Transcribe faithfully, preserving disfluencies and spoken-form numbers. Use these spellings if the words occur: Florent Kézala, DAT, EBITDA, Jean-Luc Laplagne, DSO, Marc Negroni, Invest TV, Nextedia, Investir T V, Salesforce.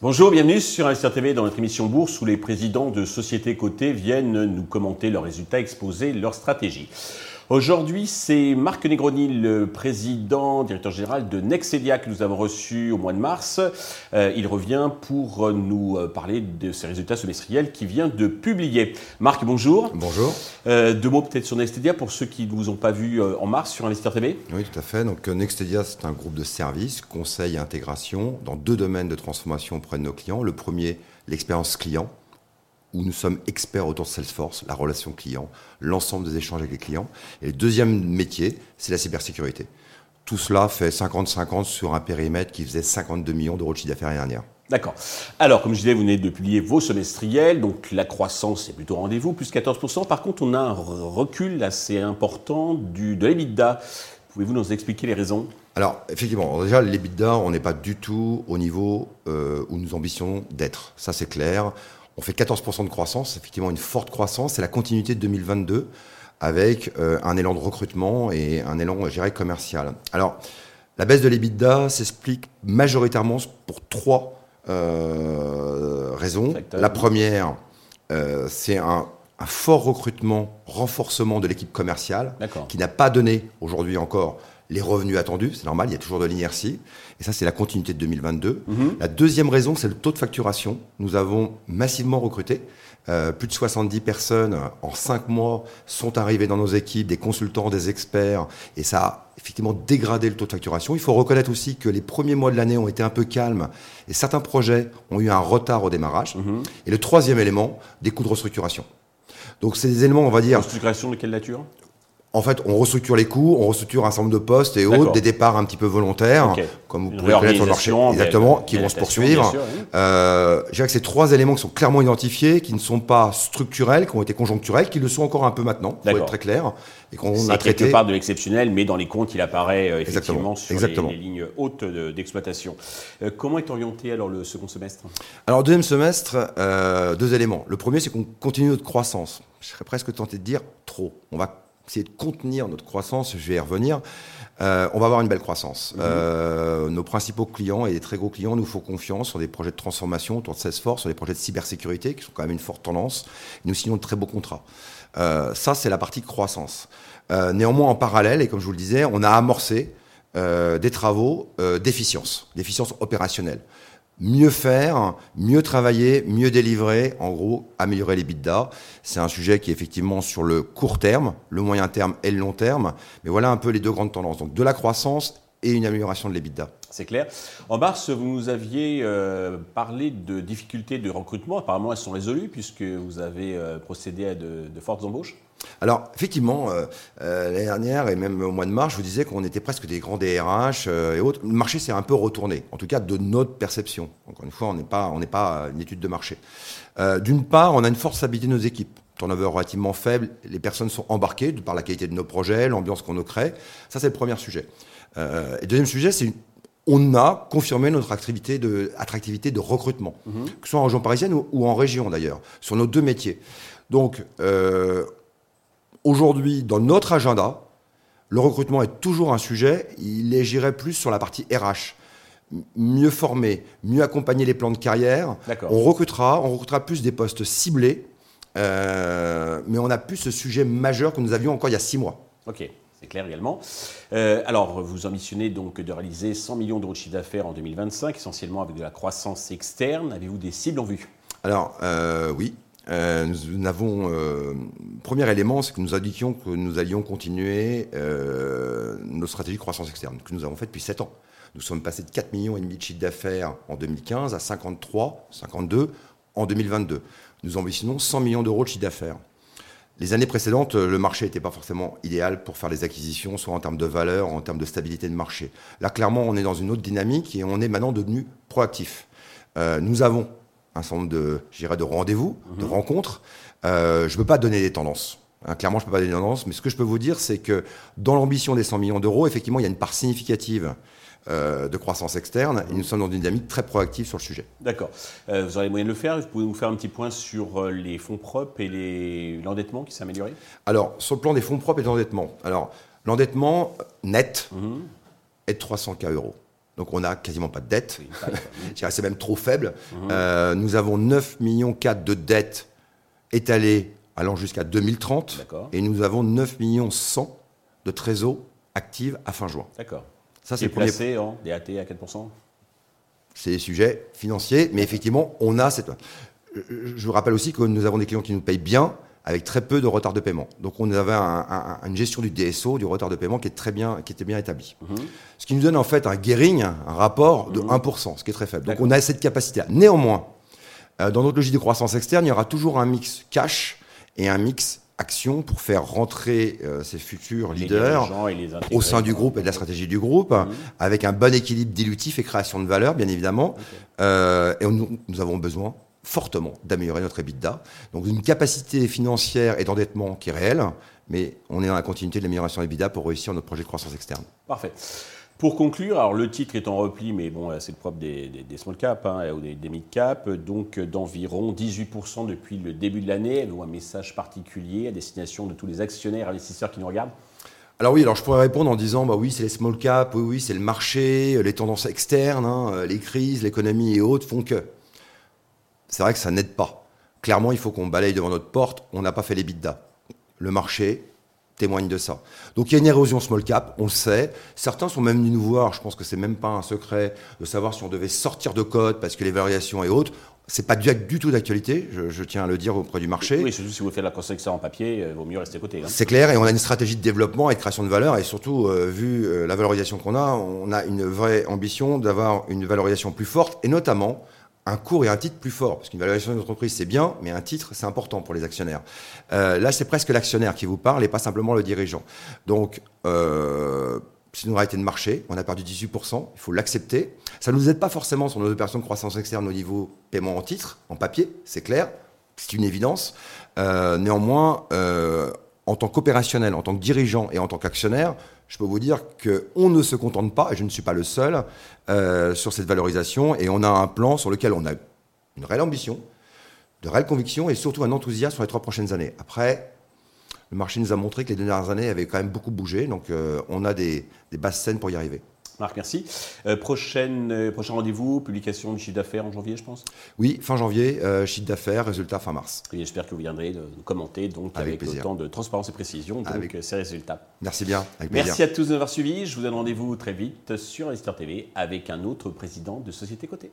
Bonjour, bienvenue sur Invest T V dans notre émission Bourse où les présidents de sociétés cotées viennent nous commenter leurs résultats, exposer leur stratégie. Aujourd'hui, c'est Marc Negroni, le président, directeur général de Nextedia que nous avons reçu au mois de mars. Euh, il revient pour nous parler de ses résultats semestriels qu'il vient de publier. Marc, bonjour. Bonjour. Euh, deux mots peut-être sur Nextedia pour ceux qui ne vous ont pas vu en mars sur Investir T V. Oui, tout à fait. Donc Nextedia, c'est un groupe de services, conseil et intégration dans deux domaines de transformation auprès de nos clients. Le premier, l'expérience client, où nous sommes experts autour de Salesforce, la relation client, l'ensemble des échanges avec les clients. Et le deuxième métier, c'est la cybersécurité. Tout cela fait cinquante-cinquante sur un périmètre qui faisait cinquante-deux millions d'euros de chiffre d'affaires l'année dernière. D'accord. Alors, comme je disais, vous venez de publier vos semestriels, donc la croissance est plutôt au rendez-vous, plus quatorze pour cent. Par contre, on a un recul assez important du, de l'EBITDA. Pouvez-vous nous expliquer les raisons ? Alors, effectivement, déjà, l'EBITDA, on n'est pas du tout au niveau euh, où nous ambitionnons d'être. Ça, c'est clair. On fait quatorze pour cent de croissance, effectivement une forte croissance. C'est la continuité de deux mille vingt-deux avec euh, un élan de recrutement et un élan, je dirais, commercial. Alors, la baisse de l'EBITDA s'explique majoritairement pour trois euh, raisons. Exactement. La première, euh, c'est un, un fort recrutement, renforcement de l'équipe commerciale. D'accord. Qui n'a pas donné aujourd'hui encore les revenus attendus. C'est normal, il y a toujours de l'inertie. Et ça, c'est la continuité de deux mille vingt-deux. Mmh. La deuxième raison, c'est le taux de facturation. Nous avons massivement recruté. Euh, plus de soixante-dix personnes en cinq mois sont arrivées dans nos équipes, des consultants, des experts. Et ça a effectivement dégradé le taux de facturation. Il faut reconnaître aussi que les premiers mois de l'année ont été un peu calmes. Et certains projets ont eu un retard au démarrage. Mmh. Et le troisième élément, des coûts de restructuration. Donc, c'est des éléments, on va dire... Restructuration de quelle nature ? En fait, on restructure les coûts, on restructure un ensemble de postes et autres, des départs un petit peu volontaires, okay. Comme vous pouvez le connaître sur le marché, exactement, qui vont se poursuivre. Sûr, oui. euh, je dirais que ces trois éléments qui sont clairement identifiés, qui ne sont pas structurels, qui ont été conjoncturels, qui le sont encore un peu maintenant, pour être très clair. Et qu'on C'est a traité... quelque part de l'exceptionnel, mais dans les comptes, il apparaît euh, effectivement exactement. sur exactement. Les, les lignes hautes de, d'exploitation. Euh, comment est orienté alors le second semestre ? Alors, deuxième semestre, euh, deux éléments. Le premier, c'est qu'on continue notre croissance. Je serais presque tenté de dire trop. On va essayer de contenir notre croissance, je vais y revenir, euh, on va avoir une belle croissance. Mmh. Euh, nos principaux clients et les très gros clients nous font confiance sur des projets de transformation autour de Salesforce, sur des projets de cybersécurité, qui sont quand même une forte tendance. Nous signons de très beaux contrats. Euh, ça, c'est la partie croissance. Euh, néanmoins, en parallèle, et comme je vous le disais, on a amorcé euh, des travaux euh, d'efficience, d'efficience opérationnelle. Mieux faire, mieux travailler, mieux délivrer, en gros, améliorer l'EBITDA. C'est un sujet qui est effectivement sur le court terme, le moyen terme et le long terme. Mais voilà un peu les deux grandes tendances. Donc de la croissance et une amélioration de l'EBITDA. C'est clair. En mars, vous nous aviez euh, parlé de difficultés de recrutement. Apparemment, elles sont résolues puisque vous avez euh, procédé à de, de fortes embauches. Alors, effectivement, euh, euh, l'année dernière et même au mois de mars, je vous disais qu'on était presque des grands D R H euh, et autres. Le marché s'est un peu retourné, en tout cas de notre perception. Encore une fois, on n'est pas, on n'est pas une étude de marché. Euh, d'une part, on a une forte stabilité de nos équipes. Turnover relativement faible, les personnes sont embarquées de par la qualité de nos projets, l'ambiance qu'on nous crée. Ça, c'est le premier sujet. Euh, et deuxième sujet, c'est une... on a confirmé notre activité de, attractivité de recrutement, mmh. que ce soit en région parisienne ou, ou en région d'ailleurs, sur nos deux métiers. Donc... Euh, Aujourd'hui, dans notre agenda, le recrutement est toujours un sujet. Il est, j'irais plus sur la partie R H. Mieux former, mieux accompagner les plans de carrière. D'accord. On recrutera, on recrutera plus des postes ciblés. Euh, mais on n'a plus ce sujet majeur que nous avions encore il y a six mois. Ok, c'est clair également. Euh, alors, vous ambitionnez donc de réaliser cent millions d'euros de chiffre d'affaires en deux mille vingt-cinq, essentiellement avec de la croissance externe. Avez-vous des cibles en vue ? Alors, euh, oui. Euh, nous, nous avons euh, premier élément, c'est que nous indiquions que nous allions continuer euh, nos stratégies de croissance externe que nous avons faites depuis sept ans. Nous sommes passés de quatre virgule cinq millions de chiffre d'affaires en deux mille quinze à cinquante-trois, cinquante-deux en deux mille vingt-deux. Nous ambitionnons cent millions d'euros de chiffre d'affaires. Les années précédentes, le marché n'était pas forcément idéal pour faire les acquisitions, soit en termes de valeur, en termes de stabilité de marché. Là, clairement, on est dans une autre dynamique et on est maintenant devenu proactif. Euh, nous avons un certain nombre de, j'irais, de rendez-vous, mmh. de rencontres. Euh, je ne peux pas donner des tendances. Hein, clairement, je ne peux pas donner des tendances. Mais ce que je peux vous dire, c'est que dans l'ambition des cent millions d'euros, effectivement, il y a une part significative euh, de croissance externe, et nous sommes dans une dynamique très proactive sur le sujet. D'accord. Euh, vous aurez les moyens de le faire. Vous pouvez nous faire un petit point sur les fonds propres et les... l'endettement qui s'est amélioré ? Alors, sur le plan des fonds propres et de l'endettement. Alors, l'endettement net mmh. est de trois cents mille euros. Donc, on n'a quasiment pas de dette. Oui, pas, oui. C'est même trop faible. Mmh. Euh, nous avons neuf virgule quatre millions de dettes étalées allant jusqu'à deux mille trente. D'accord. Et nous avons neuf millions cent de trésors actifs à fin juin. D'accord. Ça, c'est placé en D A T à quatre pour cent ? C'est des sujets financiers, mais effectivement, on a cette... Je vous rappelle aussi que nous avons des clients qui nous payent bien, avec très peu de retard de paiement. Donc, on avait un, un, une gestion du D S O, du retard de paiement, qui est très bien, qui était bien établie. Mmh. Ce qui nous donne en fait un gearing, un rapport de mmh. un pour cent, ce qui est très faible. D'accord. Donc, on a cette capacité. Néanmoins, euh, dans notre logique de croissance externe, il y aura toujours un mix cash et un mix action pour faire rentrer euh, ces futurs les leaders au sein du groupe et de la stratégie du groupe, mmh. avec un bon équilibre dilutif et création de valeur, bien évidemment. Okay. Euh, et on, nous, nous avons besoin fortement d'améliorer notre EBITDA. Donc une capacité financière et d'endettement qui est réelle, mais on est dans la continuité de l'amélioration de EBITDA pour réussir notre projet de croissance externe. Parfait. Pour conclure, alors le titre est en repli, mais bon, c'est le propre des, des, des small cap hein, ou des, des mid cap, donc d'environ dix-huit pour cent depuis le début de l'année. Avez-vous un message particulier à destination de tous les actionnaires, investisseurs qui nous regardent ? Alors oui, alors je pourrais répondre en disant bah oui, c'est les small cap, oui, oui, c'est le marché, les tendances externes, hein, les crises, l'économie et autres font que. C'est vrai que ça n'aide pas. Clairement, il faut qu'on balaye devant notre porte. On n'a pas fait les bidas. Le marché témoigne de ça. Donc, il y a une érosion small cap, on le sait. Certains sont même venus nous voir. Je pense que ce n'est même pas un secret de savoir si on devait sortir de code parce que les variations et autres, ce n'est pas du, du tout d'actualité. Je, je tiens à le dire auprès du marché. Oui, surtout si vous faites la construction en papier, il vaut mieux rester à côté. Hein. C'est clair. Et on a une stratégie de développement et de création de valeur. Et surtout, euh, vu euh, la valorisation qu'on a, on a une vraie ambition d'avoir une valorisation plus forte et notamment un cours et un titre plus fort, parce qu'une valorisation d'une entreprise, c'est bien, mais un titre, c'est important pour les actionnaires. Euh, là, c'est presque l'actionnaire qui vous parle et pas simplement le dirigeant. Donc, euh, c'est une réalité de marché. On a perdu dix-huit pour cent, il faut l'accepter. Ça ne nous aide pas forcément sur nos opérations de croissance externe au niveau paiement en titre, en papier, c'est clair, c'est une évidence. Euh, néanmoins, euh, en tant qu'opérationnel, en tant que dirigeant et en tant qu'actionnaire, je peux vous dire qu'on ne se contente pas, et je ne suis pas le seul, euh, sur cette valorisation. Et on a un plan sur lequel on a une réelle ambition, de réelles convictions et surtout un enthousiasme sur les trois prochaines années. Après, le marché nous a montré que les dernières années avaient quand même beaucoup bougé. Donc, euh, on a des, des bases saines pour y arriver. Marc, merci. Euh, prochaine, euh, prochain rendez-vous, publication du chiffre d'affaires en janvier, je pense ? Oui, fin janvier, euh, chiffre d'affaires, résultat fin mars. Et j'espère que vous viendrez nous commenter donc, avec, avec autant de transparence et précision donc, avec... ces résultats. Merci bien, avec plaisir. Merci à tous de nous avoir suivis. Je vous donne rendez-vous très vite sur Investor T V avec un autre président de société cotée.